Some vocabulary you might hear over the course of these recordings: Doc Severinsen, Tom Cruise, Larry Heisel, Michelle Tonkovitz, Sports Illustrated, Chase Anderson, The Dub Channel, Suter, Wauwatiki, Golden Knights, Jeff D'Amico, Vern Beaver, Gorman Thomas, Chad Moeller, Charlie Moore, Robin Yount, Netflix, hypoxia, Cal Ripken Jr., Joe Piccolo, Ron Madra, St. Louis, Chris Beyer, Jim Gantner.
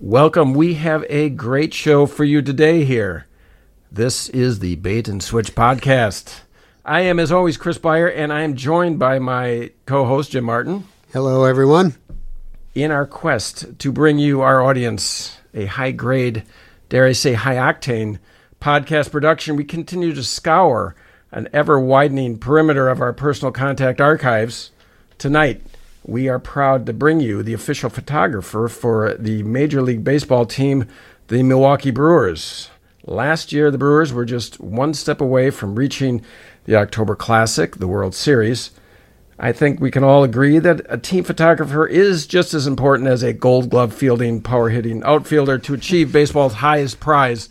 Welcome. We have a great show for you today here. This is the Bait and Switch Podcast. I am, as always, Chris Beyer, and I am joined by my co-host, Jim Martin. Hello, everyone. In our quest to bring you, our audience, a high-grade, dare I say high-octane, podcast production, we continue to scour an ever-widening perimeter of our personal contact archives. Tonight, we are proud to bring you the official photographer for the Major League Baseball team, the Milwaukee Brewers. Last year, the Brewers were just one step away from reaching the October Classic, the World Series. I think we can all agree that a team photographer is just as important as a Gold Glove fielding, power-hitting outfielder to achieve baseball's highest prize.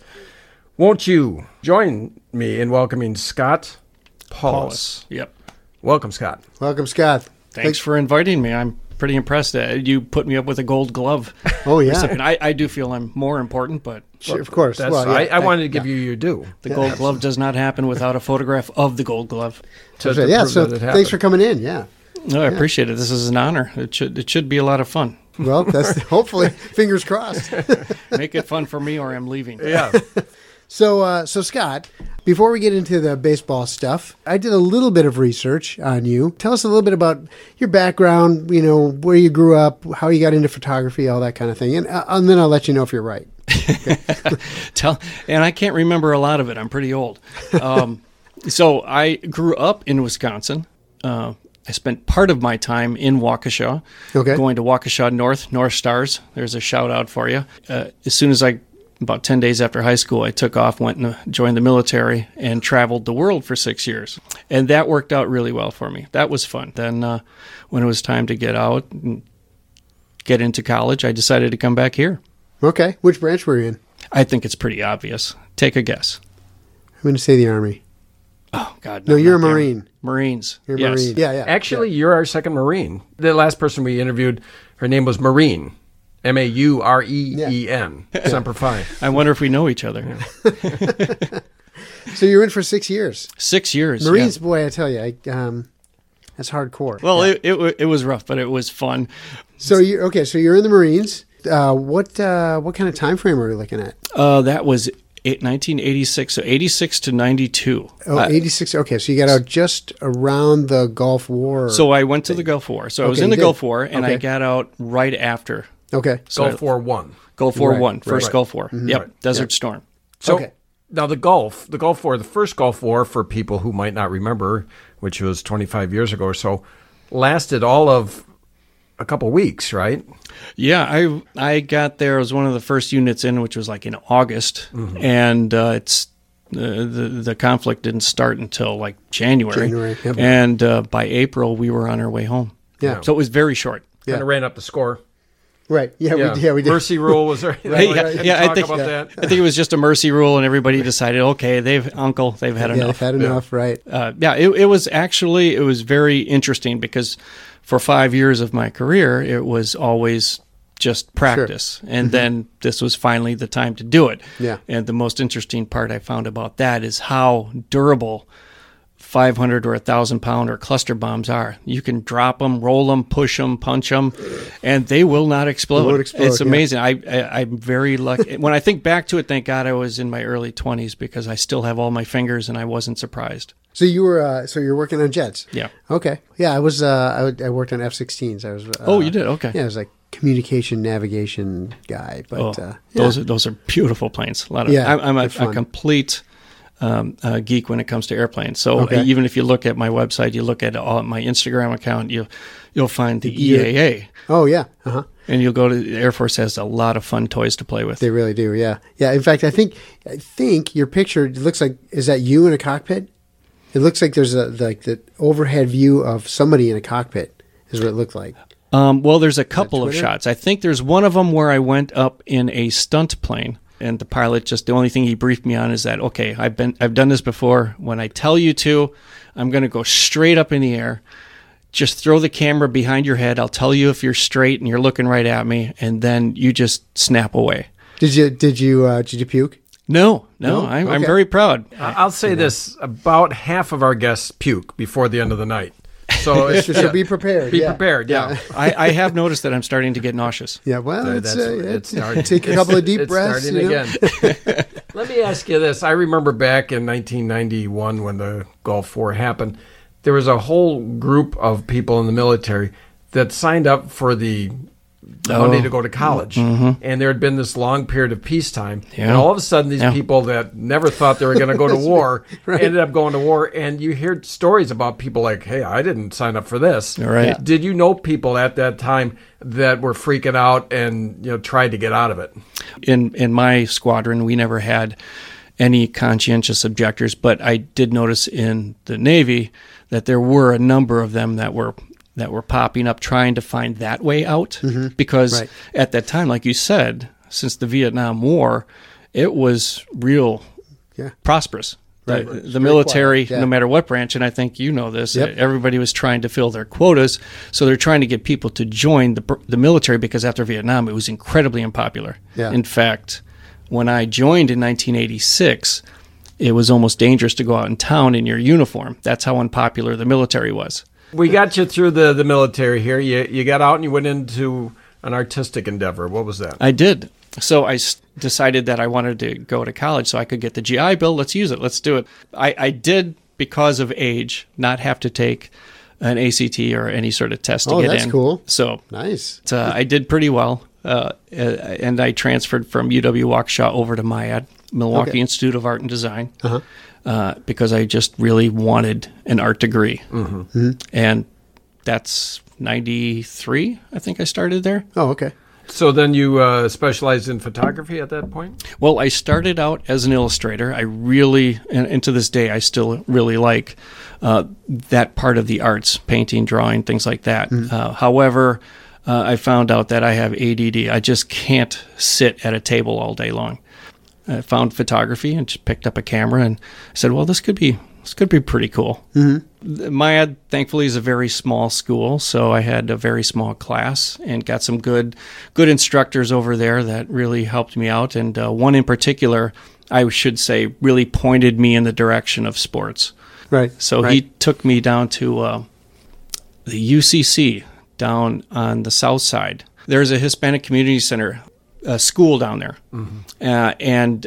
Won't you join me in welcoming Scott Paulus? Yep. Welcome, Scott. Welcome, Scott. Thanks for inviting me. I'm pretty impressed that you put me up with a Gold Glove. Oh, yeah. I do feel I'm more important, but... Sure, of course. Well, yeah, I wanted to give you your due. The Gold Glove does not happen without a photograph of the Gold Glove. So thanks for coming in, No, I appreciate it. This is an honor. It should be a lot of fun. Well, that's hopefully, fingers crossed. Make it fun for me or I'm leaving. Yeah. So Scott, before we get into the baseball stuff, I did a little bit of research on you. Tell us a little bit about your background, where you grew up, how you got into photography, all that kind of thing. And then I'll let you know if you're right. Okay. And I can't remember a lot of it. I'm pretty old. So I grew up in Wisconsin. I spent part of my time in Waukesha, going to Waukesha North Stars. There's a shout out for you. About 10 days after high school, I took off, went and joined the military, and traveled the world for 6 years. And that worked out really well for me. That was fun. Then when it was time to get out and get into college, I decided to come back here. Okay. Which branch were you in? I think it's pretty obvious. Take a guess. I'm going to say the Army. Oh, God. No, you're a Marine. Marines. You're a Marine. Yeah, yeah. Actually, you're our second Marine. The last person we intervied, her name was Marine. Maureen. Semper Fi. I wonder if we know each other. So you were in for 6 years. 6 years. Marines, boy, I tell you, that's hardcore. Well, it was rough, but it was fun. So you're in the Marines. What kind of time frame are we looking at? That was 1986, so 86 to 92. Oh, 86. Okay, so you got out just around the Gulf War. So I went to the Gulf War. So I was in the Gulf War, and I got out right after. Okay. So Gulf War. Mm-hmm. Yep. Right. Desert Storm. So now the first Gulf War, for people who might not remember, which was 25 years ago or so, lasted all of a couple weeks, right? Yeah. I got there. I was one of the first units in, which was like in August. Mm-hmm. And it's the conflict didn't start until like January. Yep. And by April, we were on our way home. Yeah. So it was very short. Yeah. Kind of ran up the score. Right. We did. Mercy rule was there. I think it was just a mercy rule, and everybody decided, okay, they've had enough. They've had enough, right? It was actually very interesting because for 5 years of my career, it was always just practice, and then this was finally the time to do it. Yeah. And the most interesting part I found about that is how durable 500 or 1,000 pound or cluster bombs are. You can drop them, roll them, push them, punch them, and they will not explode. It's amazing. Yeah. I'm very lucky. When I think back to it, thank God I was in my early 20s because I still have all my fingers and I wasn't surprised. So you were you're working on jets. Yeah. Okay. Yeah, I was. I worked on F-16s. I was. Oh, you did. Okay. Yeah, I was like communication navigation guy. But those are beautiful planes. A lot of. Yeah, I'm a complete. A geek when it comes to airplanes. So even if you look at my website, you look at my Instagram account, you'll find the EAA. Oh, yeah. Uh-huh. And you'll go to the Air Force has a lot of fun toys to play with. They really do, yeah. Yeah, in fact, I think your picture looks like, is that you in a cockpit? It looks like there's the overhead view of somebody in a cockpit is what it looked like. Well, there's a couple of shots. I think there's one of them where I went up in a stunt plane. And the pilot, the only thing he briefed me on is that, okay, I've done this before. When I tell you to, I'm going to go straight up in the air. Just throw the camera behind your head. I'll tell you if you're straight and you're looking right at me, and then you just snap away. Did you puke? No. I'm very proud. I'll say this: about half of our guests puke before the end of the night. So it's just, so be prepared. Be prepared. Yeah. I have noticed that I'm starting to get nauseous. Yeah. Well, it's starting. Take a couple of deep breaths. Starting again. Let me ask you this. I remember back in 1991 when the Gulf War happened, there was a whole group of people in the military that signed up for the money to go to college. Mm-hmm. And there had been this long period of peacetime. Yeah. And all of a sudden, these people that never thought they were going to go to war ended up going to war. And you hear stories about people like, hey, I didn't sign up for this. Right. Did you know people at that time that were freaking out and tried to get out of it? In my squadron, we never had any conscientious objectors. But I did notice in the Navy that there were a number of them that were popping up trying to find that way out. Mm-hmm. Because at that time, like you said, since the Vietnam War, it was real prosperous. Right. The military, no matter what branch, and I think you know this, everybody was trying to fill their quotas. So they're trying to get people to join the military because after Vietnam, it was incredibly unpopular. Yeah. In fact, when I joined in 1986, it was almost dangerous to go out in town in your uniform. That's how unpopular the military was. We got you through the military here. You got out and you went into an artistic endeavor. What was that? I did. So I decided that I wanted to go to college so I could get the GI Bill. Let's use it. Let's do it. I did, because of age, not have to take an ACT or any sort of test to get in. Oh, that's cool. So nice. I did pretty well, and I transferred from UW-Waukesha over to MIAD, Milwaukee Institute of Art and Design. Uh-huh. Because I just really wanted an art degree. Mm-hmm. Mm-hmm. And that's 93, I think I started there. Oh, okay. So then you specialized in photography at that point? Well, I started out as an illustrator. I really, and to this day, I still really like that part of the arts, painting, drawing, things like that. Mm-hmm. However, I found out that I have ADD. I just can't sit at a table all day long. I found photography and just picked up a camera and said, well, this could be pretty cool. Mm-hmm. MIAD, thankfully, is a very small school, so I had a very small class and got some good instructors over there that really helped me out. And one in particular, I should say, really pointed me in the direction of sports. Right. So he took me down to the UCC down on the south side. There's a Hispanic Community Center school down there. Mm-hmm. And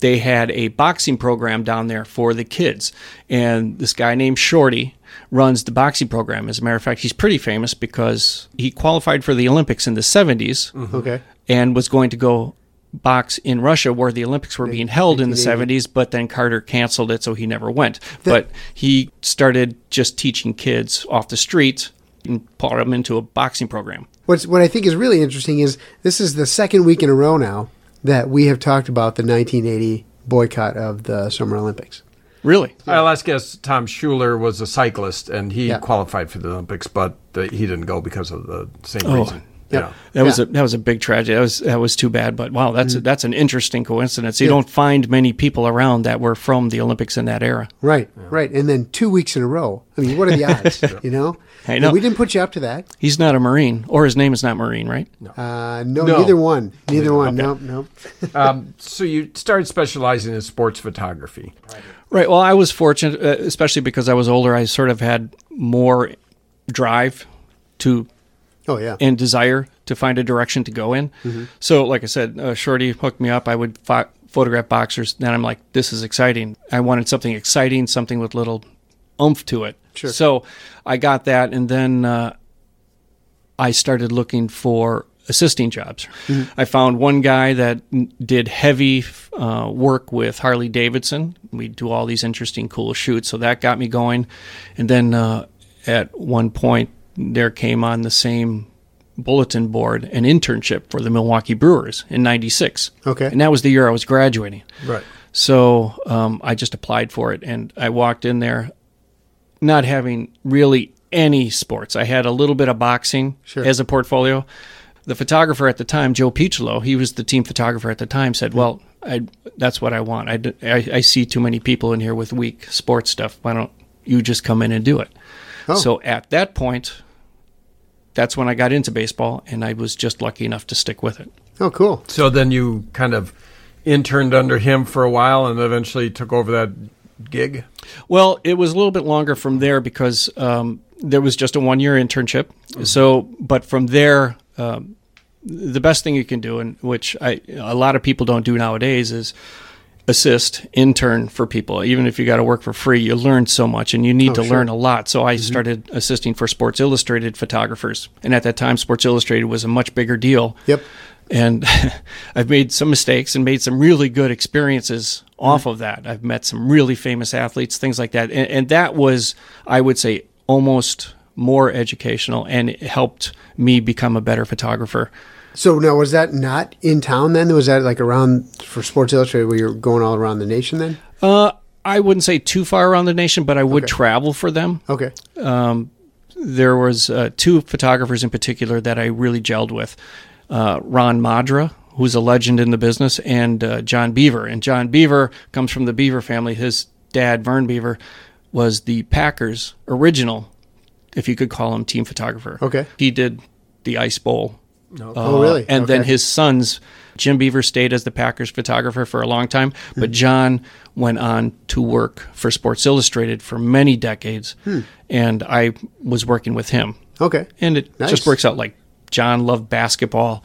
they had a boxing program down there for the kids. And this guy named Shorty runs the boxing program. As a matter of fact, he's pretty famous because he qualified for the Olympics in the 70s. Mm-hmm. Okay. And was going to go box in Russia where the Olympics were being held in the 70s, but then Carter canceled it, so he never went. But he started just teaching kids off the street and put them into a boxing program. What I think is really interesting is this is the second week in a row now that we have talked about the 1980 boycott of the Summer Olympics. Really? Our last guest, Tom Schuler, was a cyclist, and he qualified for the Olympics, but he didn't go because of the same reason. Yep. Yeah, that was a big tragedy. That was too bad. But wow, that's an interesting coincidence. You don't find many people around that were from the Olympics in that era. Right, right. And then 2 weeks in a row. I mean, what are the odds? You know? I know. We didn't put you up to that. He's not a Marine, or his name is not Marine, right? No, no. Neither one. Okay. Nope. So you started specializing in sports photography. Right. Well, I was fortunate, especially because I was older. I sort of had more drive to and desire to find a direction to go in. Mm-hmm. So, like I said, Shorty hooked me up. I would photograph boxers. Then I'm like, this is exciting. I wanted something exciting, something with little oomph to it. Sure. So I got that, and then I started looking for assisting jobs. Mm-hmm. I found one guy that did heavy work with Harley Davidson. We'd do all these interesting, cool shoots. So that got me going. And then at one point, there came on the same bulletin board an internship for the Milwaukee Brewers in 96. Okay. And that was the year I was graduating. Right. So I just applied for it, and I walked in there not having really any sports. I had a little bit of boxing as a portfolio. The photographer at the time, Joe Piccolo, he was the team photographer at the time, said, well, that's what I want. I see too many people in here with weak sports stuff. Why don't you just come in and do it? Oh. So at that point, that's when I got into baseball, and I was just lucky enough to stick with it. Oh, cool. So then you kind of interned under him for a while and eventually took over that gig? Well, it was a little bit longer from there because there was just a one-year internship. Mm-hmm. So, but from there, the best thing you can do, and which a lot of people don't do nowadays, is assist, intern for people. Even if you got to work for free, you learn so much, and you need to learn a lot. So I started assisting for Sports Illustrated photographers, and at that time, Sports Illustrated was a much bigger deal. Yep. And I've made some mistakes and made some really good experiences off of that. I've met some really famous athletes, things like that. And that was, I would say, almost more educational, and it helped me become a better photographer. So now, was that not in town then? Was that like around, for Sports Illustrated, where you were going all around the nation then? I wouldn't say too far around the nation, but I would travel for them. Okay. There was two photographers in particular that I really gelled with. Ron Madra, who's a legend in the business, and John Beaver. And John Beaver comes from the Beaver family. His dad, Vern Beaver, was the Packers' original, if you could call him, team photographer. Okay. He did the Ice Bowl. Oh, really? And then his sons, Jim Beaver, stayed as the Packers' photographer for a long time, but John went on to work for Sports Illustrated for many decades, and I was working with him. Okay. And it just works out like John loved basketball,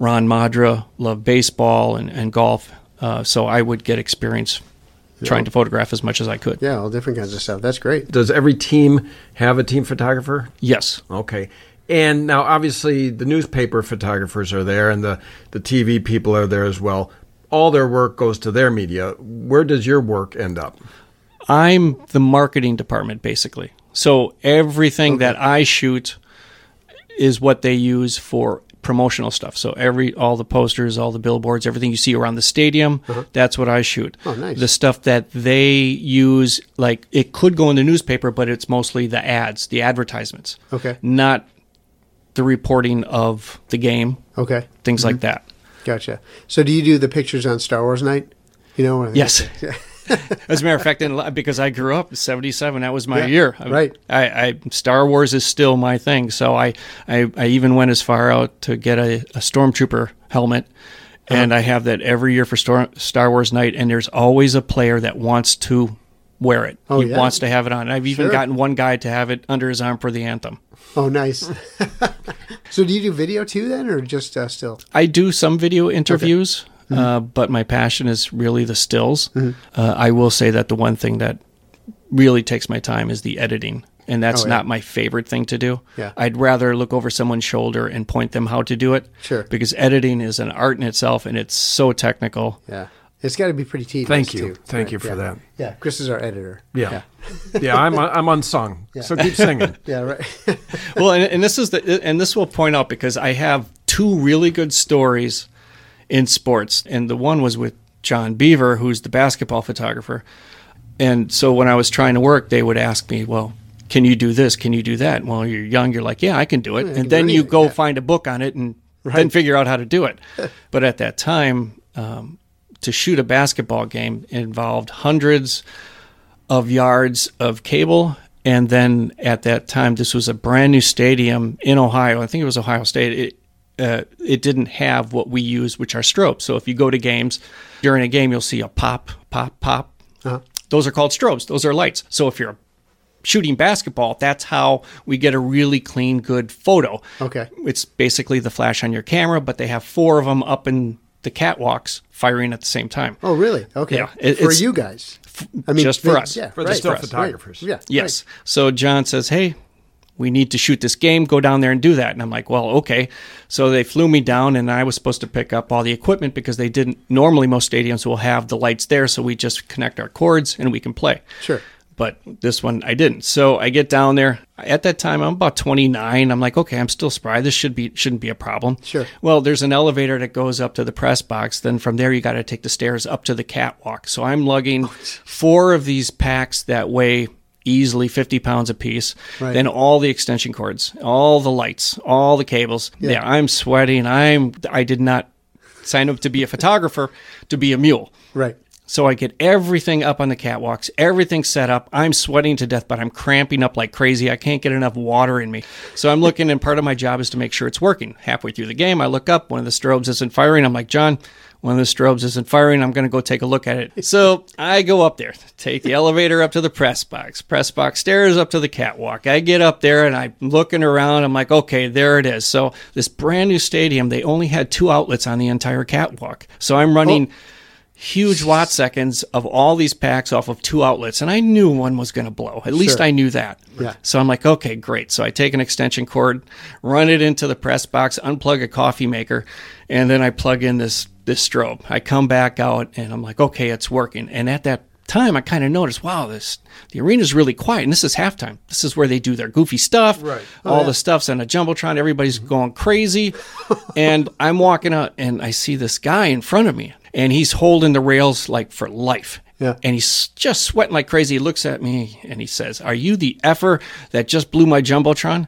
Ron Madra loved baseball and golf, so I would get experience trying to photograph as much as I could. Yeah, all different kinds of stuff. That's great. Does every team have a team photographer? Yes. Okay. And now, obviously, the newspaper photographers are there, and the TV people are there as well. All their work goes to their media. Where does your work end up? I'm the marketing department, basically. So everything that I shoot is what they use for promotional stuff. So all the posters, all the billboards, everything you see around the stadium, that's what I shoot. Oh, nice. The stuff that they use, like, it could go in the newspaper, but it's mostly the ads, the advertisements. Okay. Not the reporting of the game. Okay. Things like that. Gotcha. So do you do the pictures on Star Wars night? You know? Yes. As a matter of fact, because I grew up in 1977, that was my year. Right. Star Wars is still my thing. So I even went as far out to get a Stormtrooper helmet, and I have that every year for Star Wars night, and there's always a player that wants to wear it. Oh, he wants to have it on. I've even gotten one guy to have it under his arm for the anthem. Oh, nice. So do you do video too then, or just still? I do some video interviews. Mm-hmm. But my passion is really the stills. Mm-hmm. I will say that the one thing that really takes my time is the editing, and that's not my favorite thing to do. Yeah. I'd rather look over someone's shoulder and point them how to do it. Sure. Because editing is an art in itself, and it's so technical. Yeah. It's got to be pretty tedious. Thank you for that. Yeah, Chris is our editor. Yeah, I'm unsung. Yeah. So keep singing. Yeah, right. Well, and this will point out, because I have two really good stories in sports, and the one was with John Beaver, who's the basketball photographer. And so when I was trying to work, they would ask me, well, can you do this? Can you do that? And while you're young, you're like, yeah, I can do it. And then you go find a book on it and then figure out how to do it. But at that time, to shoot a basketball game involved hundreds of yards of cable. And then at that time, this was a brand new stadium in Ohio. I think it was Ohio State. It didn't have what we use, which are strobes. So if you go to games, during a game, you'll see a pop, pop, pop. Uh-huh. Those are called strobes. Those are lights. So if you're shooting basketball, that's how we get a really clean, good photo. Okay. It's basically the flash on your camera, but they have four of them up in the catwalks firing at the same time. Oh, really? Okay. Yeah, for you guys. Just for us. Yeah, for the still photographers. Right. Yeah. Yes. Right. So John says, hey, we need to shoot this game, go down there and do that. And I'm like, well, okay. So they flew me down, and I was supposed to pick up all the equipment, because they didn't, normally most stadiums will have the lights there, so we just connect our cords and we can play. Sure. But this one I didn't. So I get down there. At that time, I'm about 29. I'm like, okay, I'm still spry. This shouldn't be a problem. Sure. Well, there's an elevator that goes up to the press box. Then from there, you got to take the stairs up to the catwalk. So I'm lugging four of these packs that weigh easily 50 pounds a piece. Right. Then all the extension cords, all the lights, all the cables. Yeah, I'm sweating. I did not sign up to be a photographer, to be a mule. Right. So I get everything up on the catwalks, everything set up. I'm sweating to death, but I'm cramping up like crazy. I can't get enough water in me. So I'm looking, and part of my job is to make sure it's working. Halfway through the game, I look up. One of the strobes isn't firing. I'm like, John, one of the strobes isn't firing. I'm going to go take a look at it. So I go up there, take the elevator up to the press box stairs up to the catwalk. I get up there, and I'm looking around. I'm like, okay, there it is. So this brand new stadium, they only had 2 outlets on the entire catwalk. So I'm running... huge watt seconds of all these packs off of 2 outlets, and I knew one was going to blow. At least I knew that. Yeah. So I'm like, okay, great. So I take an extension cord, run it into the press box, unplug a coffee maker, and then I plug in this strobe. I come back out, and I'm like, okay, it's working. And at that time, I kind of noticed, wow, the arena's really quiet, and this is halftime. This is where they do their goofy stuff. Right. The stuff's on a jumbotron. Everybody's going crazy. And I'm walking out, and I see this guy in front of me. And he's holding the rails like for life. Yeah. And he's just sweating like crazy. He looks at me and he says, "Are you the effer that just blew my Jumbotron?"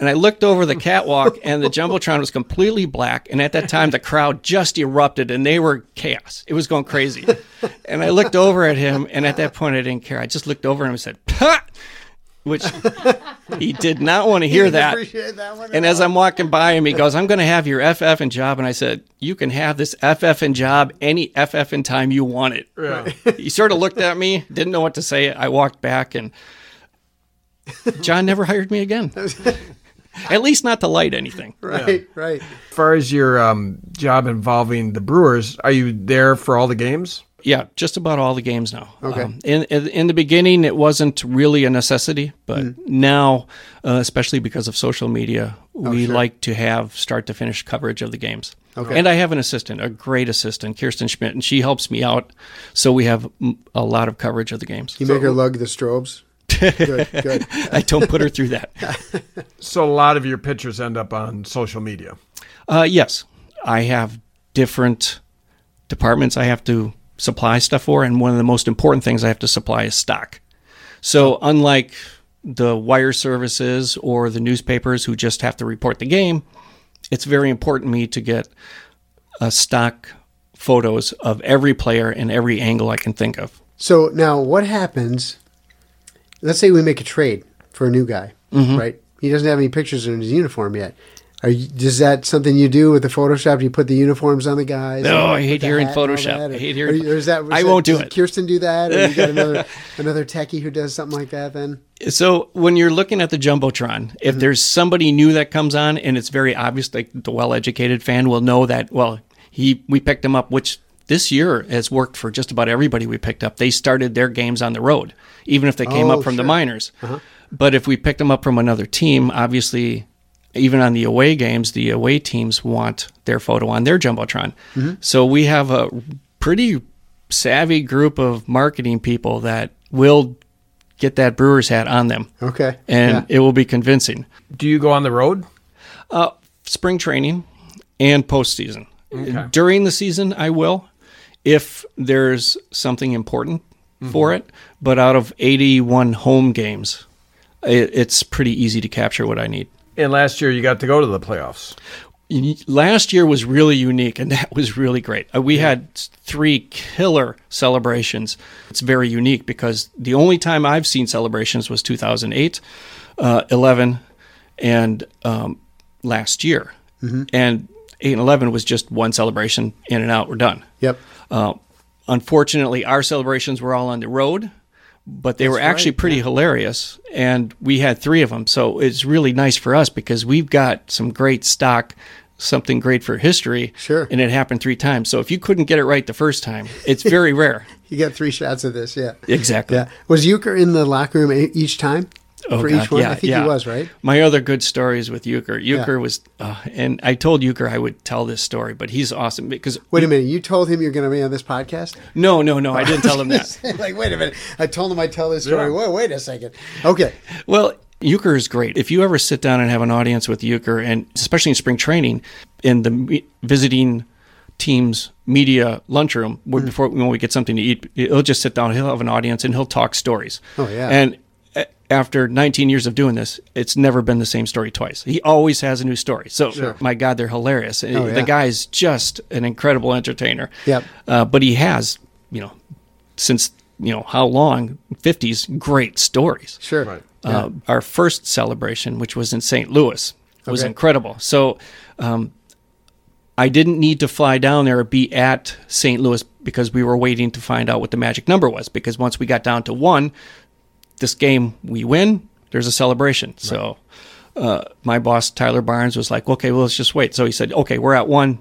And I looked over the catwalk and the Jumbotron was completely black. And at that time, the crowd just erupted and they were chaos. It was going crazy. And I looked over at him. And at that point, I didn't care. I just looked over at him and said, "Pah!" Which he did not want to hear that. And as I'm walking by him, he goes, "I'm going to have your FFing job." And I said, "You can have this FFing job any FFing time you want it." Right. He sort of looked at me, didn't know what to say. I walked back, and John never hired me again. At least not to light anything. Right, yeah. Right. As far as your job involving the Brewers, are you there for all the games? Yeah, just about all the games now. Okay. In the beginning, it wasn't really a necessity, but now, especially because of social media, we like to have start-to-finish coverage of the games. Okay. And I have an assistant, a great assistant, Kirsten Schmidt, and she helps me out, so we have a lot of coverage of the games. You make her lug the strobes? Good. I don't put her through that. So a lot of your pictures end up on social media? Yes. I have different departments I have to supply stuff for, and one of the most important things I have to supply is stock. So unlike the wire services or the newspapers who just have to report the game, it's very important to me to get stock photos of every player and every angle I can think of. So now what happens, let's say we make a trade for a new guy, right? He doesn't have any pictures in his uniform yet. Is that something you do with the Photoshop? You put the uniforms on the guys? No, I hate hearing Photoshop. I hate hearing Photoshop. I won't do it. Does Kirsten do that? Or you got another techie who does something like that then? So when you're looking at the Jumbotron, if there's somebody new that comes on, and it's very obvious, like the well-educated fan will know that, well, we picked him up, which this year has worked for just about everybody we picked up. They started their games on the road, even if they came up from the minors. But if we picked them up from another team, obviously... even on the away games, the away teams want their photo on their Jumbotron. So we have a pretty savvy group of marketing people that will get that Brewers hat on them. Okay. And it will be convincing. Do you go on the road? Spring training and postseason. Okay. During the season, I will, if there's something important for it. But out of 81 home games, it's pretty easy to capture what I need. And last year, you got to go to the playoffs. Last year was really unique, and that was really great. We had 3 killer celebrations. It's very unique because the only time I've seen celebrations was 2008, 11, and last year. And 8 and 11 was just one celebration, in and out, we're done. Yep. Unfortunately, our celebrations were all on the road. But they were actually pretty hilarious, and we had 3 of them. So it's really nice for us because we've got some great stock, something great for history, and it happened 3 times. So if you couldn't get it right the first time, it's very rare. You got 3 shots of this, Exactly. Yeah. Was Euchre in the locker room each time? Each one? Yeah, I think he was, right? My other good story is with Euchre. Euchre was, and I told Euchre I would tell this story, but he's awesome because... Wait a minute, you told him you're going to be on this podcast? No, I didn't tell him that. Like, wait a minute, I told him I'd tell this story. Whoa, wait a second. Okay. Well, Euchre is great. If you ever sit down and have an audience with Euchre, and especially in spring training, in the visiting team's media lunchroom, before when we get something to eat, he'll just sit down, he'll have an audience, and he'll talk stories. Oh, yeah. And... after 19 years of doing this, it's never been the same story twice. He always has a new story. So, my God, they're hilarious. The guy's just an incredible entertainer. But he has since, how long, 50s, great stories. Sure. Right. Our first celebration, which was in St. Louis, was incredible. So I didn't need to fly down there or be at St. Louis because we were waiting to find out what the magic number was. Because once we got down to one, this game we win, there's a celebration. Right. So my boss, Tyler Barnes, was like, okay, well, let's just wait. So he said, okay, we're at one.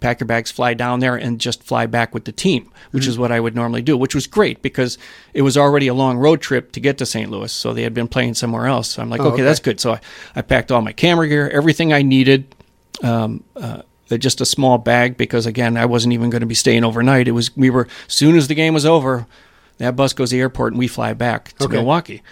Pack your bags, fly down there, and just fly back with the team, which is what I would normally do, which was great because it was already a long road trip to get to St. Louis, so they had been playing somewhere else. So I'm like, okay, that's good. So I packed all my camera gear, everything I needed, just a small bag because, again, I wasn't even going to be staying overnight. It was as soon as the game was over, that bus goes to the airport, and we fly back to Milwaukee.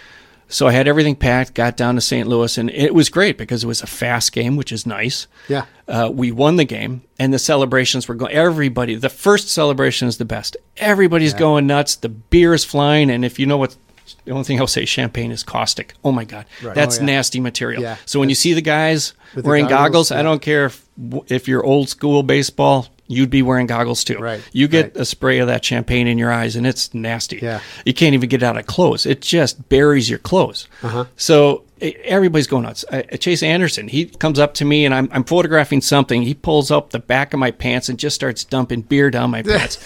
So I had everything packed, got down to St. Louis, and it was great because it was a fast game, which is nice. Yeah. We won the game, and the celebrations were going. Everybody, the first celebration is the best. Everybody's going nuts. The beer is flying, and if you know what, the only thing I'll say, champagne is caustic. Oh, my God. Right. That's nasty material. Yeah. So when you see the guys wearing goggles, I don't care if you're old school baseball, you'd be wearing goggles too. Right. You get a spray of that champagne in your eyes, and it's nasty. Yeah. You can't even get it out of clothes. It just buries your clothes. Uh-huh. So everybody's going nuts. Chase Anderson, he comes up to me, and I'm photographing something. He pulls up the back of my pants and just starts dumping beer down my pants.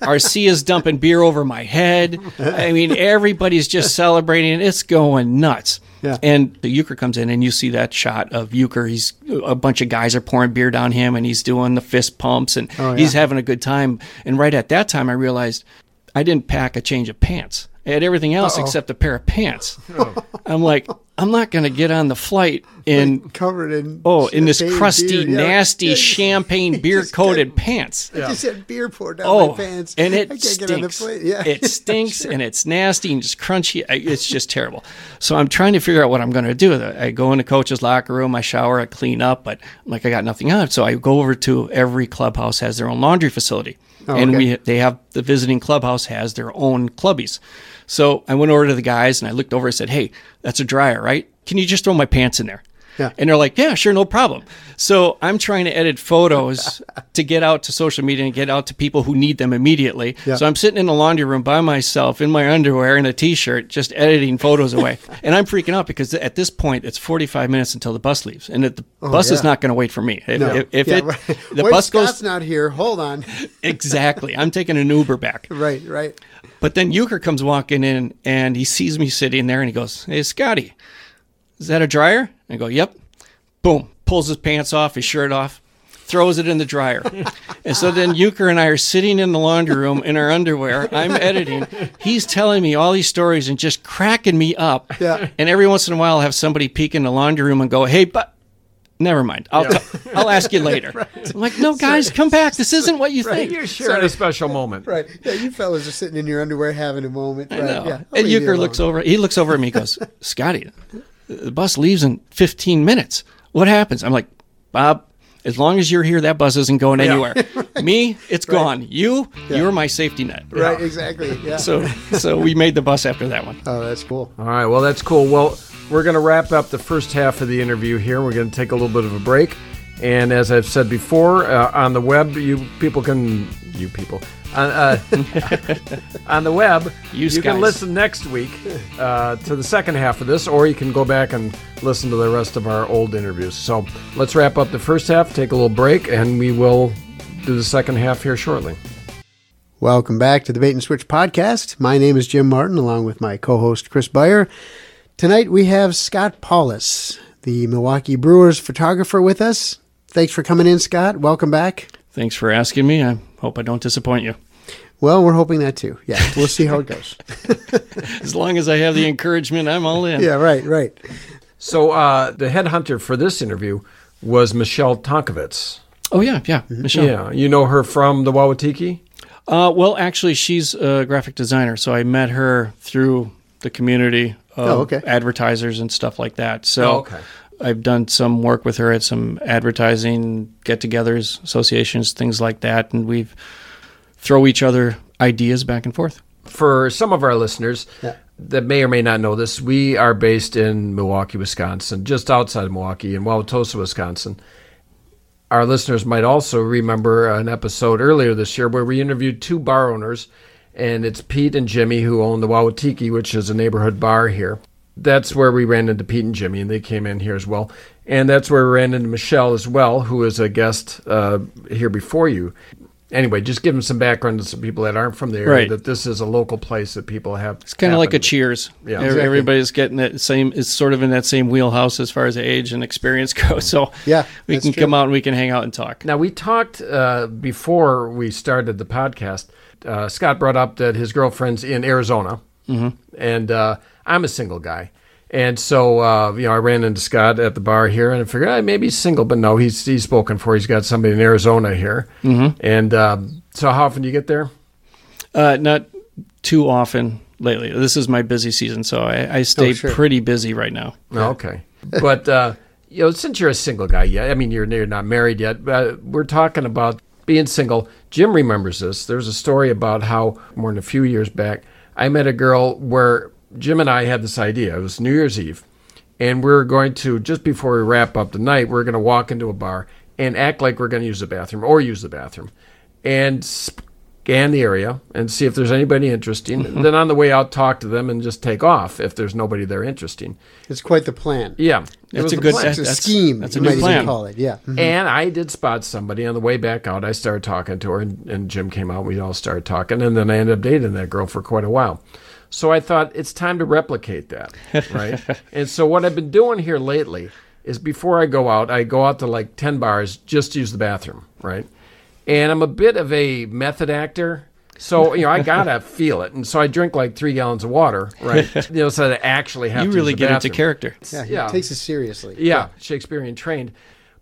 Arcia's dumping beer over my head. I mean, everybody's just celebrating, and it's going nuts. Yeah. And the Euchre comes in, and you see that shot of Euchre. He's a bunch of guys are pouring beer down him, and he's doing the fist pumps, and he's having a good time. And right at that time, I realized I didn't pack a change of pants. I had everything else except a pair of pants. I'm like, I'm not going to get on the flight in covered in in this crusty, nasty champagne beer-coated pants. I just had beer poured down my pants, and it stinks. Get on the plane. Yeah. It stinks, and it's nasty and just crunchy. It's just terrible. So I'm trying to figure out what I'm going to do with it. I go into coach's locker room, I shower, I clean up, but I'm like, I got nothing on. So I go over to every clubhouse has their own laundry facility, and they have the visiting clubhouse has their own clubbies. So I went over to the guys, and I looked over and said, hey, that's a dryer, right? Can you just throw my pants in there? Yeah. And they're like, yeah, sure, no problem. So I'm trying to edit photos to get out to social media and get out to people who need them immediately. Yeah. So I'm sitting in the laundry room by myself in my underwear and a T-shirt just editing photos away. And I'm freaking out because at this point, it's 45 minutes until the bus leaves. And the bus is not going to wait for me. No. The bus Scott's not here. Hold on. Exactly. I'm taking an Uber back. Right, right. But then Euchre comes walking in, and he sees me sitting there, and he goes, hey, Scotty, is that a dryer? And I go, yep. Boom. Pulls his pants off, his shirt off, throws it in the dryer. And so then Euchre and I are sitting in the laundry room in our underwear. I'm editing. He's telling me all these stories and just cracking me up. Yeah. And every once in a while, I'll have somebody peek in the laundry room and go, hey, but... Never mind. I'll ask you later. Right. I'm like, no, guys, come back. This isn't what you think. You're sure. It's not a special moment. Right. Yeah, you fellas are sitting in your underwear having a moment. Right. I know. Yeah. And Euchre looks over at me and goes, Scotty, the bus leaves in 15 minutes. What happens? I'm like, Bob, as long as you're here, that bus isn't going anywhere. Right. Me, it's gone. You're my safety net. Right, exactly. Yeah. So we made the bus after that one. Oh, that's cool. All right. Well, that's cool. Well, we're going to wrap up the first half of the interview here. We're going to take a little bit of a break. And as I've said before, on the web, on the web, you can listen next week to the second half of this, or you can go back and listen to the rest of our old interviews. So let's wrap up the first half, take a little break, and we will do the second half here shortly. Welcome back to the Bait and Switch podcast. My name is Jim Martin, along with my co-host Chris Beyer. Tonight we have Scott Paulus, the Milwaukee Brewers photographer, with us. Thanks for coming in, Scott. Welcome back. Thanks for asking me. I hope I don't disappoint you. Well, we're hoping that too. Yeah, we'll see how it goes. As long as I have the encouragement, I'm all in. Yeah, right, right. So the headhunter for this interview was Michelle Tonkovitz. Oh, yeah, Michelle. Yeah, you know her from the Wauwatiki? Well, actually, she's a graphic designer, so I met her through the community advertisers and stuff like that. So I've done some work with her at some advertising get-togethers, associations, things like that, and we've throw each other ideas back and forth. For some of our listeners that may or may not know this, we are based in Milwaukee, Wisconsin, just outside of Milwaukee in Wauwatosa, Wisconsin. Our listeners might also remember an episode earlier this year where we interviewed two bar owners, and it's Pete and Jimmy who own the Wauwatiki, which is a neighborhood bar here. That's where we ran into Pete and Jimmy, and they came in here as well. And that's where we ran into Michelle as well, who is a guest here before you. Anyway, just give them some background to some people that aren't from the area, right, that this is a local place that people have. It's kind of like a Cheers. Yeah, exactly. Everybody's getting that same, it's sort of in that same wheelhouse as far as age and experience goes. So yeah, we can come out and we can hang out and talk. Now, we talked before we started the podcast. Scott brought up that his girlfriend's in Arizona, mm-hmm, and I'm a single guy. And so, I ran into Scott at the bar here, and I figured, maybe he's single, but no, he's spoken for. He's got somebody in Arizona here. Mm-hmm. And so how often do you get there? Not too often lately. This is my busy season, so I stay pretty busy right now. Oh, okay. But, since you're a single guy, you're not married yet, but we're talking about being single. Jim remembers this. There's a story about how, more than a few years back, I met a girl where Jim and I had this idea. It was New Year's Eve, and we're going to, just before we wrap up the night, we're going to walk into a bar and act like we're going to use the bathroom and scan the area and see if there's anybody interesting. Mm-hmm. Then on the way out, talk to them and just take off if there's nobody there interesting. It's quite the plan. Yeah. That's a good plan. It's a scheme. That's a new plan. Call it. Yeah. Mm-hmm. And I did spot somebody on the way back out. I started talking to her, and Jim came out. We all started talking, and then I ended up dating that girl for quite a while. So I thought, it's time to replicate that, right? And so what I've been doing here lately is, before I go out to like 10 bars just to use the bathroom, right? And I'm a bit of a method actor, so I gotta feel it. And so I drink like 3 gallons of water, right? So that I actually have to really use the bathroom. You really get into character. Yeah, it takes it seriously. Yeah, Shakespearean trained.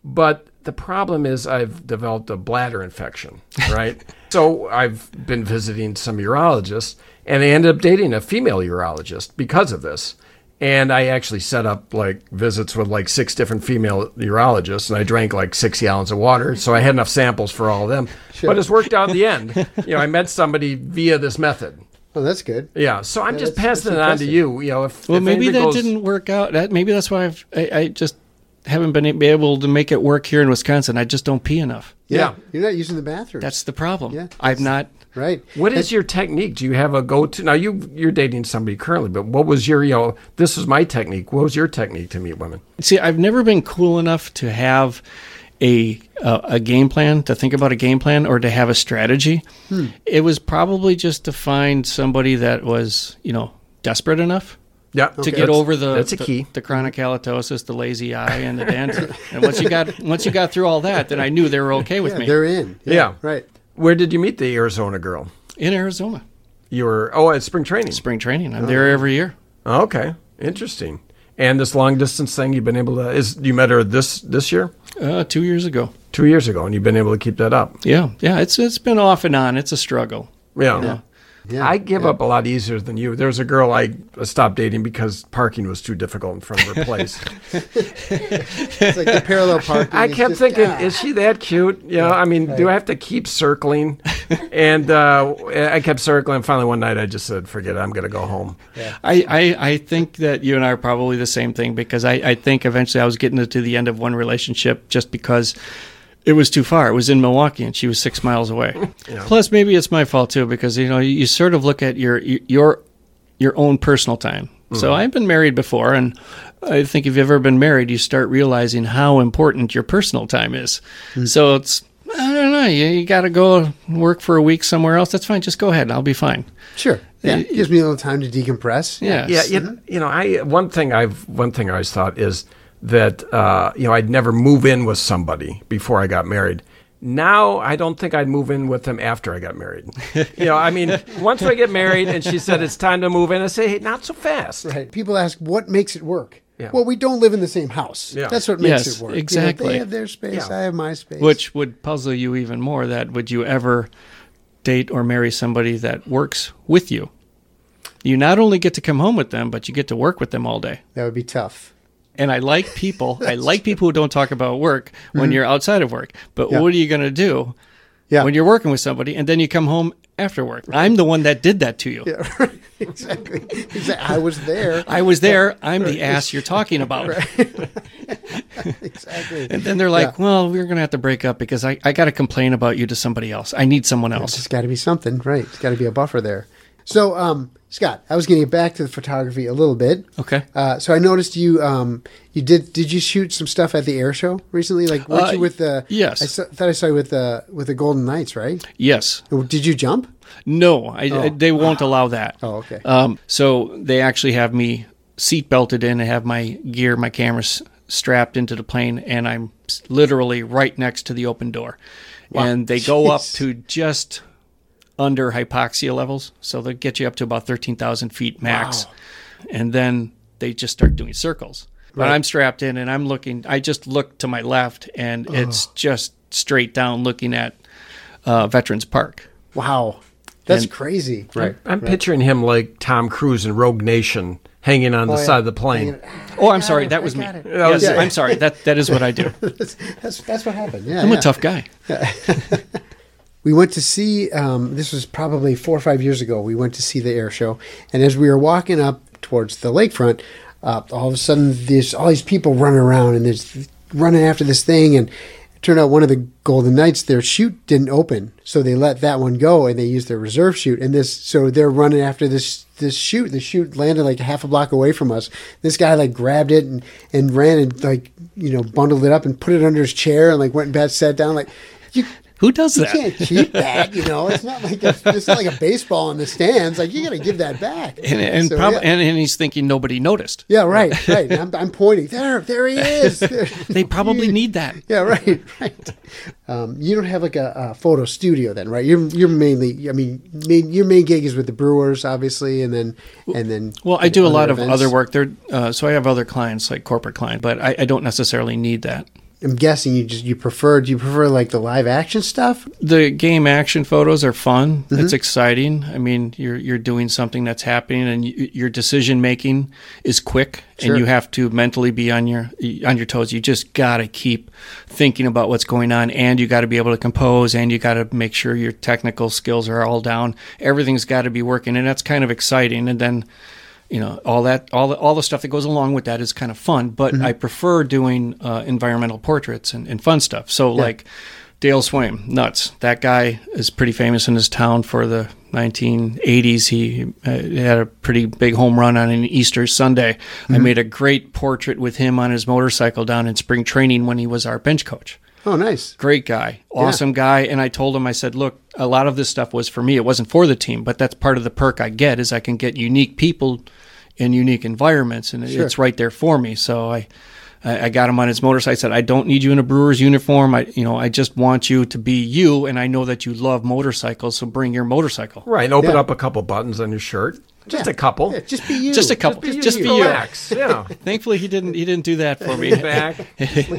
But the problem is I've developed a bladder infection, right? So I've been visiting some urologists, and I ended up dating a female urologist because of this. And I actually set up like visits with like 6 different female urologists, and I drank like 6 gallons of water. So I had enough samples for all of them. Sure. But it's worked out in the end. I met somebody via this method. Oh, that's good. Yeah, so I'm just passing it on to you. If maybe that didn't work out. Maybe that's why I just haven't been able to make it work here in Wisconsin. I just don't pee enough. Yeah. You're not using the bathroom. That's the problem. Yeah. I've not. Right. What is your technique? Do you have a go-to? Now, you're dating somebody currently, but what was your, this is my technique. What was your technique to meet women? See, I've never been cool enough to have a game plan, to think about a game plan or to have a strategy. It was probably just to find somebody that was, desperate enough. Yeah, to get over the chronic halitosis, the lazy eye, and the dandruff. And once you got through all that, then I knew they were okay with me. They're in. Yeah, right. Where did you meet the Arizona girl? In Arizona. You were at spring training. Spring training. I'm there every year. Okay, interesting. And this long distance thing, you've been able to. You met her this year? 2 years ago. 2 years ago, and you've been able to keep that up. Yeah. It's been off and on. It's a struggle. Yeah. Yeah, I give up a lot easier than you. There was a girl I stopped dating because parking was too difficult in front of her place. It's like the parallel parking. I kept thinking, is she that cute? Do I have to keep circling? And I kept circling. Finally, one night I just said, forget it, I'm going to go home. Yeah. I think that you and I are probably the same thing, because I think eventually I was getting to the end of one relationship just because it was too far. It was in Milwaukee, and she was 6 miles away. Yeah. Plus, maybe it's my fault too, because you sort of look at your own personal time. Mm-hmm. So I've been married before, and I think if you've ever been married, you start realizing how important your personal time is. Mm-hmm. So it's, I don't know, you got to go work for a week somewhere else. That's fine. Just go ahead. I'll be fine. Sure. Yeah. It gives me a little time to decompress. Yeah. Yeah. One thing I always thought is that, I'd never move in with somebody before I got married. Now, I don't think I'd move in with them after I got married. Once I get married and she said it's time to move in, I say, hey, not so fast. Right. People ask, what makes it work? Yeah. Well, we don't live in the same house. Yeah. That's what makes it work. Exactly. They have their space. Yeah. I have my space. Which would puzzle you even more, that would you ever date or marry somebody that works with you? You not only get to come home with them, but you get to work with them all day. That would be tough. And I like people. I like people who don't talk about work when you're outside of work. But what are you going to do when you're working with somebody? And then you come home after work. Right. I'm the one that did that to you. Yeah, right. Exactly. I was there. I was there. I'm the ass you're talking about. Right. Exactly. And then they're like, well, we're going to have to break up because I got to complain about you to somebody else. I need someone else. There's got to be something, right? It's got to be a buffer there. So, Scott, I was getting back to the photography a little bit. Okay. So I noticed you did you shoot some stuff at the air show recently? Like, weren't you with the... Yes. I thought I saw you with the Golden Knights, right? Yes. Did you jump? No. They won't allow that. Oh, okay. So they actually have me seat belted in and have my gear, my cameras strapped into the plane, and I'm literally right next to the open door. Wow. And they go up to just... under hypoxia levels, so they'll get you up to about 13,000 feet max. Wow. And then they just start doing circles. Right. But I'm strapped in and I'm looking, I just look to my left and it's just straight down looking at Veterans Park. Wow. That's crazy. Right. I'm picturing him like Tom Cruise in Rogue Nation hanging on the side of the plane. I'm sorry. That was me. Yes, yeah. I'm sorry. That is what I do. that's what happened. Yeah, I'm a tough guy. Yeah. We went to see, this was probably 4 or 5 years ago, we went to see the air show. And as we were walking up towards the lakefront, all of a sudden there's all these people running around and there's running after this thing. And it turned out one of the Golden Knights, their chute didn't open. So they let that one go and they used their reserve chute. And so they're running after this chute. The chute landed like half a block away from us. This guy like grabbed it and ran and like, you know, bundled it up and put it under his chair and like went back, sat down like, who does that? You can't keep that, you know. It's not like a baseball in the stands. Like, you got to give that back. And he's thinking nobody noticed. Yeah, right. I'm pointing. There he is. There. They probably need that. Yeah, right. You don't have like a photo studio then, right? You're mainly. I mean, your main gig is with the Brewers, obviously, and then. Well, I do a lot of other work there, so I have other clients, like corporate clients, but I don't necessarily need that. I'm guessing do you prefer like the live action stuff? The game action photos are fun. Mm-hmm. It's exciting. I mean, you're doing something that's happening and your decision making is quick. Sure. And you have to mentally be on your toes. You just got to keep thinking about what's going on, and you got to be able to compose, and you got to make sure your technical skills are all down. Everything's got to be working, and that's kind of exciting. And then you know, all the stuff that goes along with that is kind of fun, but mm-hmm. I prefer doing environmental portraits and fun stuff. So like Dale Sveum, nuts. That guy is pretty famous in his town for the 1980s. He had a pretty big home run on an Easter Sunday. Mm-hmm. I made a great portrait with him on his motorcycle down in spring training when he was our bench coach. Oh, nice. Great guy. Awesome guy. And I told him, I said, look, a lot of this stuff was for me. It wasn't for the team, but that's part of the perk I get is I can get unique people in unique environments, and it's right there for me. So I got him on his motorcycle. I said, I don't need you in a Brewers uniform. I just want you to be you, and I know that you love motorcycles, so bring your motorcycle. Right, and open up a couple buttons on your shirt. Just a couple. Yeah, just be you. Just a couple. Just be you. Relax. Yeah. Thankfully, he didn't do that for me. Lean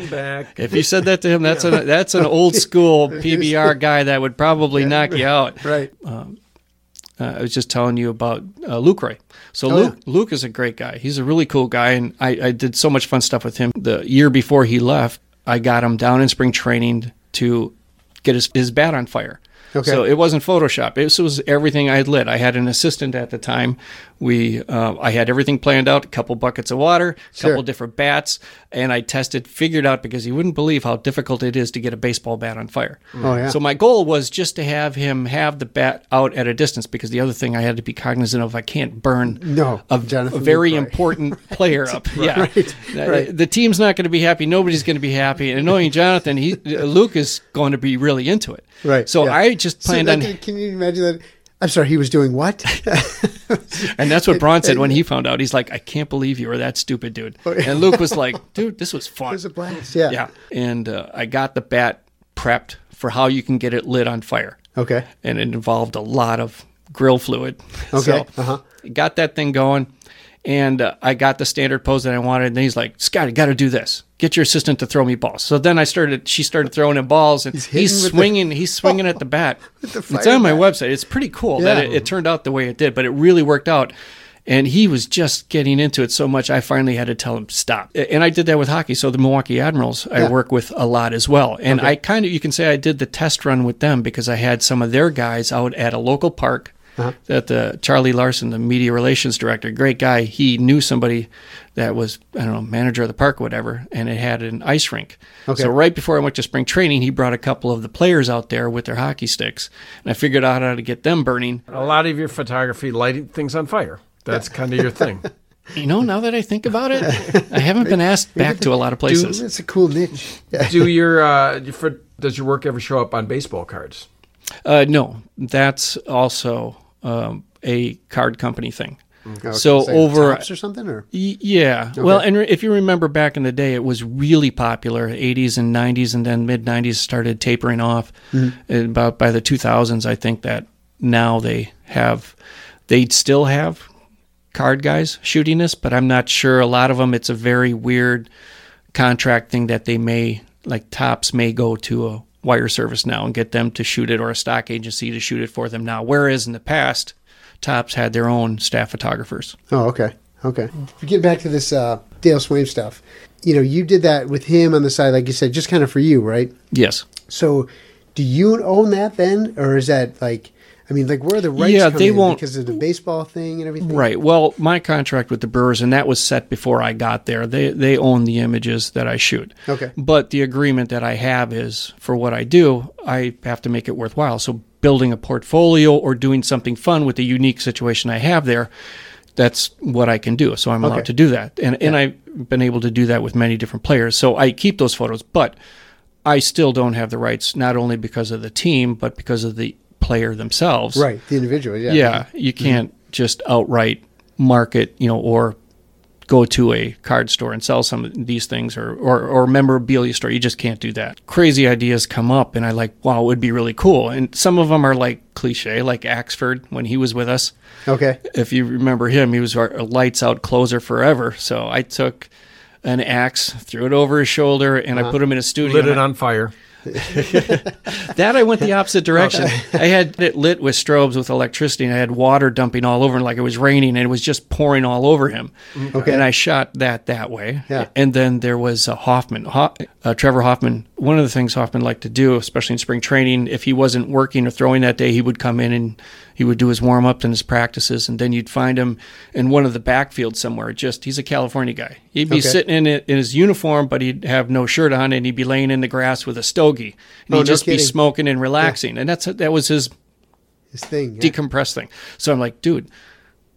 back. If you said that to him, that's an old school PBR guy that would probably knock you out. Right. I was just telling you about Lucroy. So Luke is a great guy. He's a really cool guy, and I did so much fun stuff with him. The year before he left, I got him down in spring training to get his bat on fire. Okay. So it wasn't Photoshop. It was everything I had lit. I had an assistant at the time. I had everything planned out, a couple buckets of water, a couple different bats, and I figured out, because you wouldn't believe how difficult it is to get a baseball bat on fire. Oh, yeah. So my goal was just to have him have the bat out at a distance, because the other thing I had to be cognizant of, I can't burn a very important player up. Yeah. Right. The team's not going to be happy. Nobody's going to be happy. And knowing Jonathan, Luke is going to be really into it. Right. So I just planned on... Can you imagine that? I'm sorry, he was doing what? And that's what Braun said when he found out. He's like, I can't believe you were that stupid, dude. And Luke was like, dude, this was fun. It was a blast, yeah. And I got the bat prepped for how you can get it lit on fire. Okay. And it involved a lot of grill fluid. Okay. So got that thing going, and I got the standard pose that I wanted. And then he's like, Scott, you got to do this. Get your assistant to throw me balls. So then she started throwing him balls, and he's swinging at the bat. It's on my website. It's pretty cool that it turned out the way it did, but it really worked out. And he was just getting into it so much, I finally had to tell him, stop. And I did that with hockey. So the Milwaukee Admirals I work with a lot as well. And I kind of, you can say I did the test run with them because I had some of their guys out at a local park that Charlie Larson, the media relations director, great guy, he knew somebody that was, I don't know, manager of the park or whatever, and it had an ice rink. Okay. So right before I went to spring training, he brought a couple of the players out there with their hockey sticks, and I figured out how to get them burning. A lot of your photography, lighting things on fire. That's kind of your thing. You know, now that I think about it, I haven't been asked back to a lot of places. It's a cool niche. Does your work ever show up on baseball cards? No, that's also a card company thing. Okay. So over Tops or something, or well, and if you remember back in the day, it was really popular, 80s and 90s, and then mid 90s started tapering off. And about by the 2000s, I think that now they still have card guys shooting this, but I'm not sure. A lot of them, it's a very weird contract thing that they may, like Tops may go to a wire service now and get them to shoot it, or a stock agency to shoot it for them now. Whereas in the past, Tops had their own staff photographers. Oh, okay. Okay. Getting back to this Dale Sveum stuff, you know, you did that with him on the side, like you said, just kind of for you, right? Yes. So do you own that then? Or is that like, I mean, like, where are the rights coming in because of the baseball thing and everything? Right. Well, my contract with the Brewers, and that was set before I got there, they own the images that I shoot. Okay. But the agreement that I have is, for what I do, I have to make it worthwhile. So building a portfolio or doing something fun with the unique situation I have there, that's what I can do. So I'm allowed to do that. And I've been able to do that with many different players. So I keep those photos, but I still don't have the rights, not only because of the team, but because of the player themselves. Right, the individual, Yeah, you can't just outright market, you know, or go to a card store and sell some of these things or memorabilia store. You just can't do that. Crazy ideas come up, and I like, wow, it would be really cool. And some of them are like cliche, like Axford when he was with us. Okay. If you remember him, he was our lights out closer forever. So I took an axe, threw it over his shoulder, and I put him in a studio. Lit it on fire. That I went the opposite direction. I had it lit with strobes with electricity, and I had water dumping all over him like it was raining, and it was just pouring all over him. Okay. And I shot that way. Yeah. And then there was Trevor Hoffman. One of the things Hoffman liked to do, especially in spring training, if he wasn't working or throwing that day, he would come in and he would do his warm-ups and his practices, and then you'd find him in one of the backfields somewhere. Just, he's a California guy. He'd be sitting in his uniform, but he'd have no shirt on, and he'd be laying in the grass with a stogie. And he'd just be smoking and relaxing. Yeah. And that was his thing, decompressed thing. So I'm like, dude,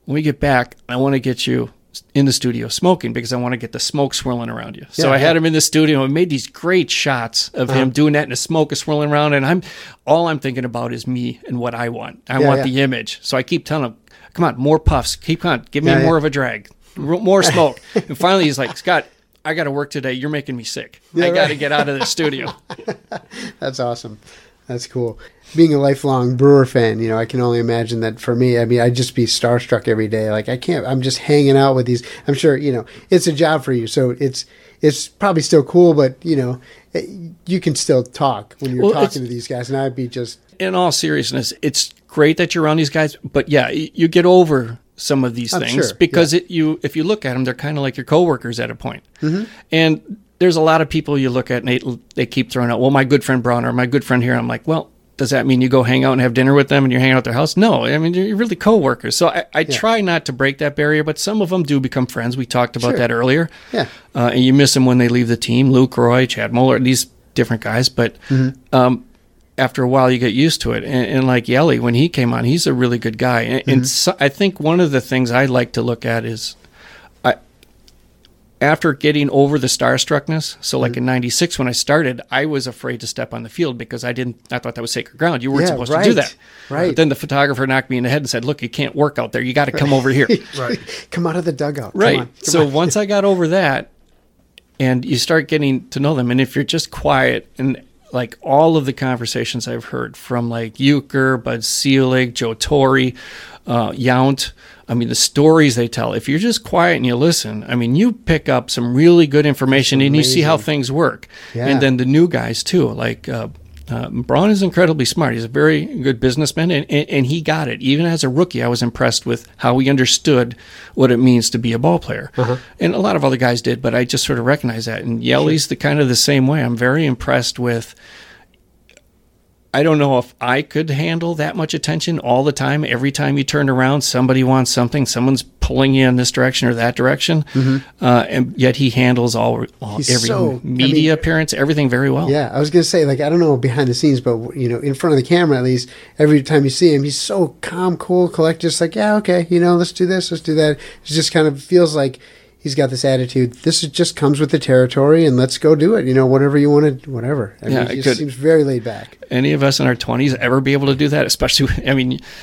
when we get back, I want to get you in the studio smoking because I want to get the smoke swirling around you. So I had him in the studio and made these great shots of him doing that, and the smoke is swirling around, and all I'm thinking about is me and what I want. I want the image. So I keep telling him, come on, more puffs. Keep on. Give me more of a drag. More smoke. And finally he's like, Scott, I got to work today. You're making me sick. I got to get out of the studio. That's awesome. That's cool. Being a lifelong Brewer fan, you know, I can only imagine that for me. I mean, I'd just be starstruck every day. Like, I'm just hanging out with these. I'm sure, you know, it's a job for you. So it's probably still cool, but, you know, you can still talk when you're talking to these guys. And I'd be just. In all seriousness, it's great that you're around these guys. But, yeah, you get over some of these things because if you look at them, they're kind of like your coworkers at a point. Mm-hmm. And there's a lot of people you look at and they keep throwing out, well, my good friend Braun or my good friend here. I'm like, well, does that mean you go hang out and have dinner with them and you're hanging out at their house? No, I mean, you're really coworkers. So I try not to break that barrier, but some of them do become friends. We talked about that earlier. Yeah. And you miss them when they leave the team, Lucroy, Chad Moeller, these different guys. But after a while, you get used to it. And like Yelly, when he came on, he's a really good guy. And so I think one of the things I like to look at is, after getting over the starstruckness, so like in 96 when I started, I was afraid to step on the field because I thought that was sacred ground. You weren't supposed to do that. Right. But then the photographer knocked me in the head and said, look, you can't work out there. You got to come over here. Come out of the dugout. Right. Come on. Once I got over that, and you start getting to know them, and if you're just quiet, and like all of the conversations I've heard from like Euchre, Bud Selig, Joe Torre, Yount, I mean, the stories they tell, if you're just quiet and you listen, I mean, you pick up some really good information and you see how things work. Yeah. And then the new guys too, like Braun is incredibly smart. He's a very good businessman, and he got it. Even as a rookie, I was impressed with how he understood what it means to be a ball player. Uh-huh. And a lot of other guys did, but I just sort of recognized that. And Yelly's the kind of the same way. I'm very impressed with, I don't know if I could handle that much attention all the time. Every time you turn around, somebody wants something. Someone's pulling you in this direction or that direction. Mm-hmm. And yet he handles every media appearance, everything very well. Yeah, I was going to say, I don't know behind the scenes, but, in front of the camera at least, every time you see him, he's so calm, cool, collected, just let's do this, let's do that. It just kind of feels like he's got this attitude. This just comes with the territory, and let's go do it. Whatever you want to, whatever. It just seems very laid back. Any of us in our 20s ever be able to do that? Especially,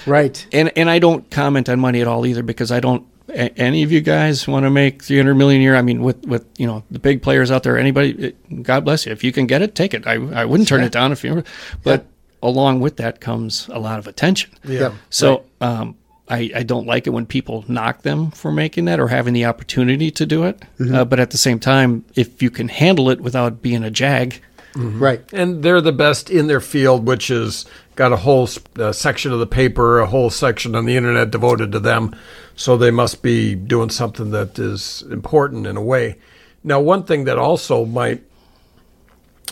right. And I don't comment on money at all either, because I don't. Any of you guys want to make $300 million a year? With the big players out there, anybody? God bless you. If you can get it, take it. I wouldn't turn it down if you. But along with that comes a lot of attention. Yeah. So. Right. I don't like it when people knock them for making that or having the opportunity to do it. Mm-hmm. But at the same time, if you can handle it without being a jag. Mm-hmm. Right. And they're the best in their field, which has got a whole section of the paper, a whole section on the internet devoted to them. So they must be doing something that is important in a way. Now, one thing that also might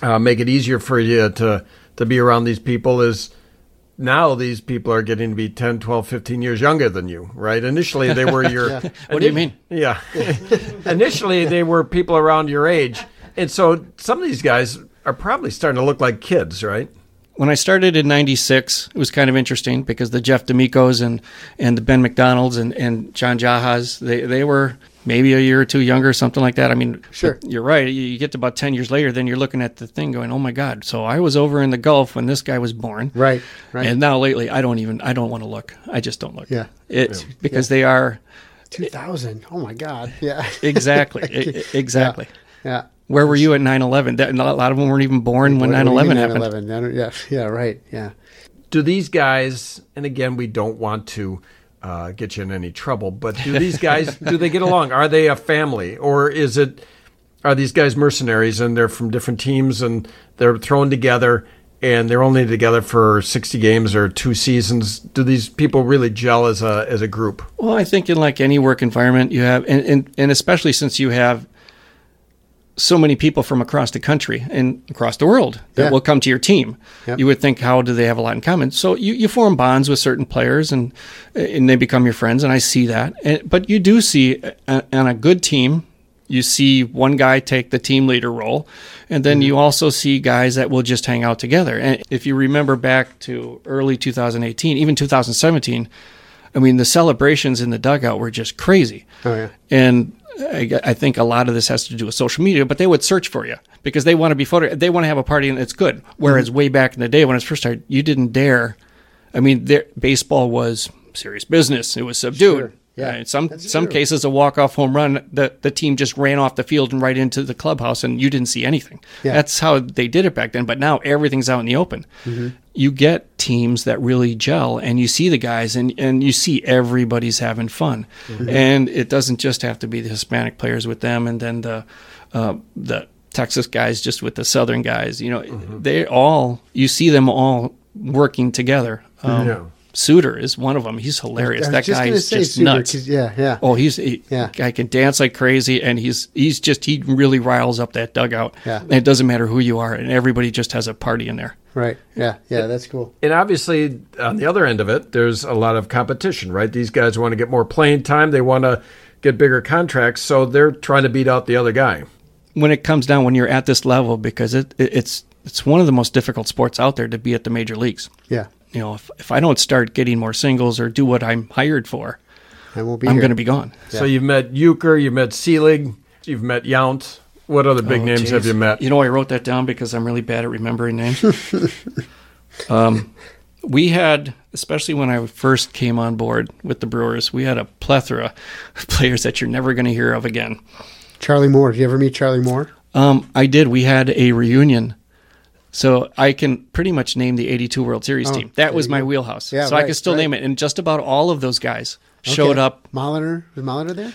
make it easier for you to be around these people is, now these people are getting to be 10, 12, 15 years younger than you, right? Initially, they were your... Yeah. What do you mean? Yeah. Initially, they were people around your age. And so some of these guys are probably starting to look like kids, right? When I started in 96, it was kind of interesting because the Jeff D'Amicos and the Ben McDonalds and John Jaha's, they were maybe a year or two younger, something like that. Sure. You're right. You get to about 10 years later, then you're looking at the thing going, oh my God. So I was over in the Gulf when this guy was born. Right. Right. And now lately, I don't want to look. I just don't look. Yeah. It's because they are 2000. Oh my God. Yeah. Exactly. Exactly. Yeah. Where were you at 9/11? That, a lot of them weren't even born when 9/11 happened. 9/11. Yeah. Yeah. Right. Yeah. Do these guys, and again, we don't want to get you in any trouble, but do these guys do they get along? Are they a family, or are these guys mercenaries and they're from different teams and they're thrown together and they're only together for 60 games or two seasons? Do these people really gel as a group? Well, I think in any work environment you have, and especially since you have so many people from across the country and across the world that will come to your team. Yep. You would think, how do they have a lot in common? So you form bonds with certain players and they become your friends, and I see that. But you do see, on a good team, you see one guy take the team leader role, and then you also see guys that will just hang out together. And if you remember back to early 2018, even 2017, the celebrations in the dugout were just crazy. Oh, yeah. And I think a lot of this has to do with social media, but they would search for you because they want to be they want to have a party and it's good. Whereas way back in the day when it first started, you didn't dare. Baseball was serious business. It was subdued. Sure. Yeah. In some cases, a walk-off home run, the team just ran off the field and right into the clubhouse, and you didn't see anything. Yeah. That's how they did it back then, but now everything's out in the open. Mm-hmm. You get teams that really gel, and you see the guys, and you see everybody's having fun. Mm-hmm. And it doesn't just have to be the Hispanic players with them and then the Texas guys just with the Southern guys. You see them all working together. Suter is one of them. He's hilarious. That guy is just nuts. Yeah. Oh, guy can dance like crazy, and he really riles up that dugout. Yeah. And it doesn't matter who you are, and everybody just has a party in there. Right. Yeah. Yeah. That's cool. And obviously, on the other end of it, there's a lot of competition, right? These guys want to get more playing time. They want to get bigger contracts, so they're trying to beat out the other guy. When it comes down, when you're at this level, because it's one of the most difficult sports out there to be at the major leagues. Yeah. If I don't start getting more singles or do what I'm hired for, I'm going to be gone. Yeah. So you've met Euchre, you've met Selig, you've met Yount. What other big names have you met? I wrote that down because I'm really bad at remembering names. We had, especially when I first came on board with the Brewers, we had a plethora of players that you're never going to hear of again. Charlie Moore. Did you ever meet Charlie Moore? I did. We had a reunion. So I can pretty much name the 82 World Series team. That was my wheelhouse. Yeah, so I can still name it. And just about all of those guys showed up. Moliner? Was Moliner there?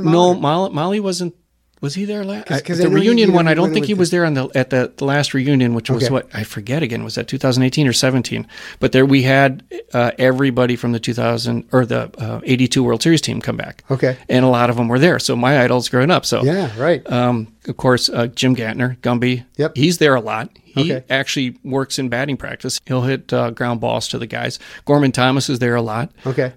No, Molly wasn't Was he there last? Because the reunion one, I don't think he was there at the last reunion, which was what I forget again. Was that 2018 or 17? But there we had everybody from the 2000 or the 82 World Series team come back. Okay, and a lot of them were there. So my idols growing up. So yeah, right. Of course, Jim Gantner, Gumby. Yep, he's there a lot. He actually works in batting practice. He'll hit ground balls to the guys. Gorman Thomas is there a lot. Okay.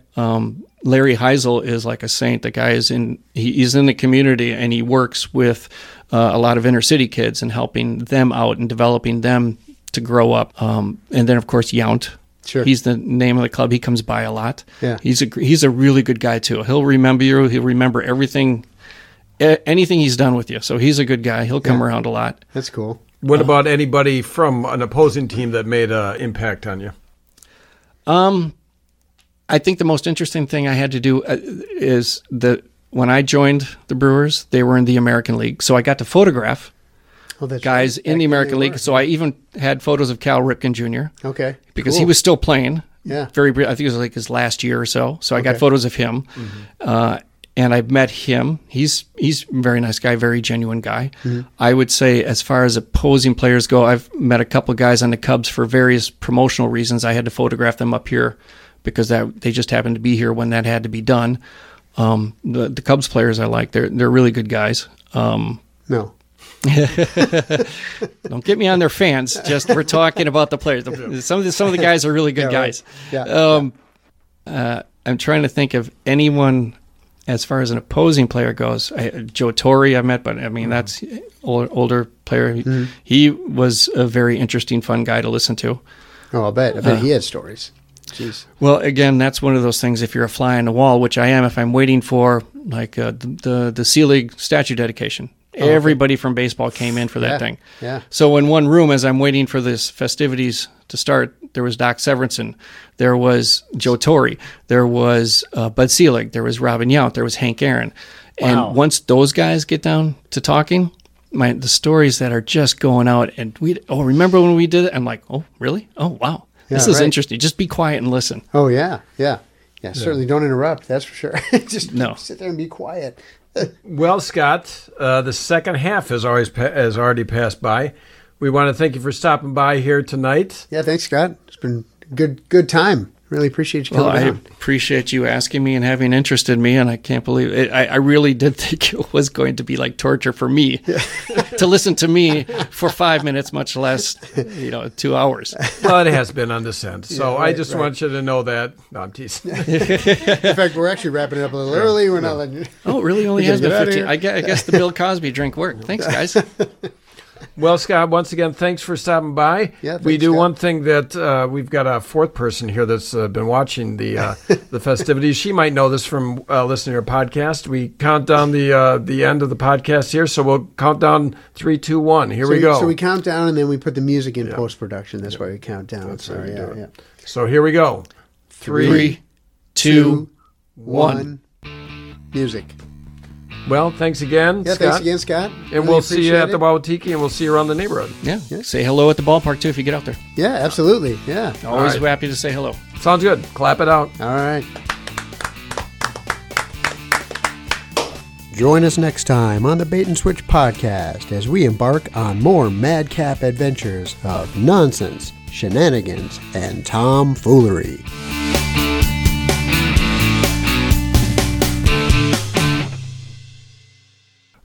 Larry Heisel is like a saint. The guy is he's in the community, and he works with a lot of inner city kids and helping them out and developing them to grow up. And then, of course, Yount. Sure. He's the name of the club. He comes by a lot. Yeah. He's a really good guy, too. He'll remember you. He'll remember everything, anything he's done with you. So he's a good guy. He'll come around a lot. That's cool. What about anybody from an opposing team that made an impact on you? I think the most interesting thing I had to do is that when I joined the Brewers, they were in the American League. So I got to photograph guys in the American League. So I even had photos of Cal Ripken Jr. Okay. Because he was still playing. Yeah. Very brief. I think it was like his last year or so. So I got photos of him. Mm-hmm. And I've met him. He's a very nice guy, very genuine guy. Mm-hmm. I would say as far as opposing players go, I've met a couple guys on the Cubs for various promotional reasons. I had to photograph them up here because they just happened to be here when that had to be done. The Cubs players I like. They're really good guys. No. Don't get me on their fans. Just we're talking about the players. Some of the guys are really good guys. Right. Yeah, I'm trying to think of anyone. As far as an opposing player goes, Joe Torre I met, but I mean, that's an older player. Mm-hmm. He was a very interesting, fun guy to listen to. Oh, I'll bet. I bet he had stories. Jeez. Well, again, that's one of those things. If you're a fly on the wall, which I am, if I'm waiting for like the Selig statue dedication, everybody from baseball came in for that thing. Yeah. So in one room, as I'm waiting for this festivities to start, there was Doc Severinsen, there was Joe Torre, there was Bud Selig, there was Robin Yount, there was Hank Aaron. Wow. And once those guys get down to talking, the stories that are just going out, and remember when we did it? I'm like, oh, really? Oh, wow. Yeah, this is interesting. Just be quiet and listen. Oh, yeah. Yeah. Yeah, certainly don't interrupt. That's for sure. Just sit there and be quiet. Well, Scott, the second half has already passed by. We want to thank you for stopping by here tonight. Yeah, thanks, Scott. It's been a good time. Really appreciate you coming down. I appreciate you asking me and having interested me, and I can't believe it. I really did think it was going to be like torture for me to listen to me for 5 minutes, much less 2 hours. Well, it has been on this end, so I just want you to know that. No, I'm teasing. In fact, we're actually wrapping it up a little early. We're not letting you. Oh, really? Only has been 15. I guess the Bill Cosby drink worked. Thanks, guys. Well, Scott, once again, thanks for stopping by. Yeah, thanks, Scott. One thing that we've got a fourth person here that's been watching the festivities. She might know this from listening to your podcast. We count down the end of the podcast here, so we'll count down 3, 2, 1. Here we go. So we count down, and then we put the music in post-production. That's why we count down. That's how we do it. Yeah. So here we go. 3, 2, 1. Music. Well, thanks again, Scott. Thanks again, Scott. And really we'll see you at the Wauwatiki, and we'll see you around the neighborhood. Yeah. Say hello at the ballpark, too, if you get out there. Yeah, absolutely. Yeah. Always happy to say hello. Sounds good. Clap it out. All right. Join us next time on the Bait and Switch podcast as we embark on more madcap adventures of nonsense, shenanigans, and tomfoolery.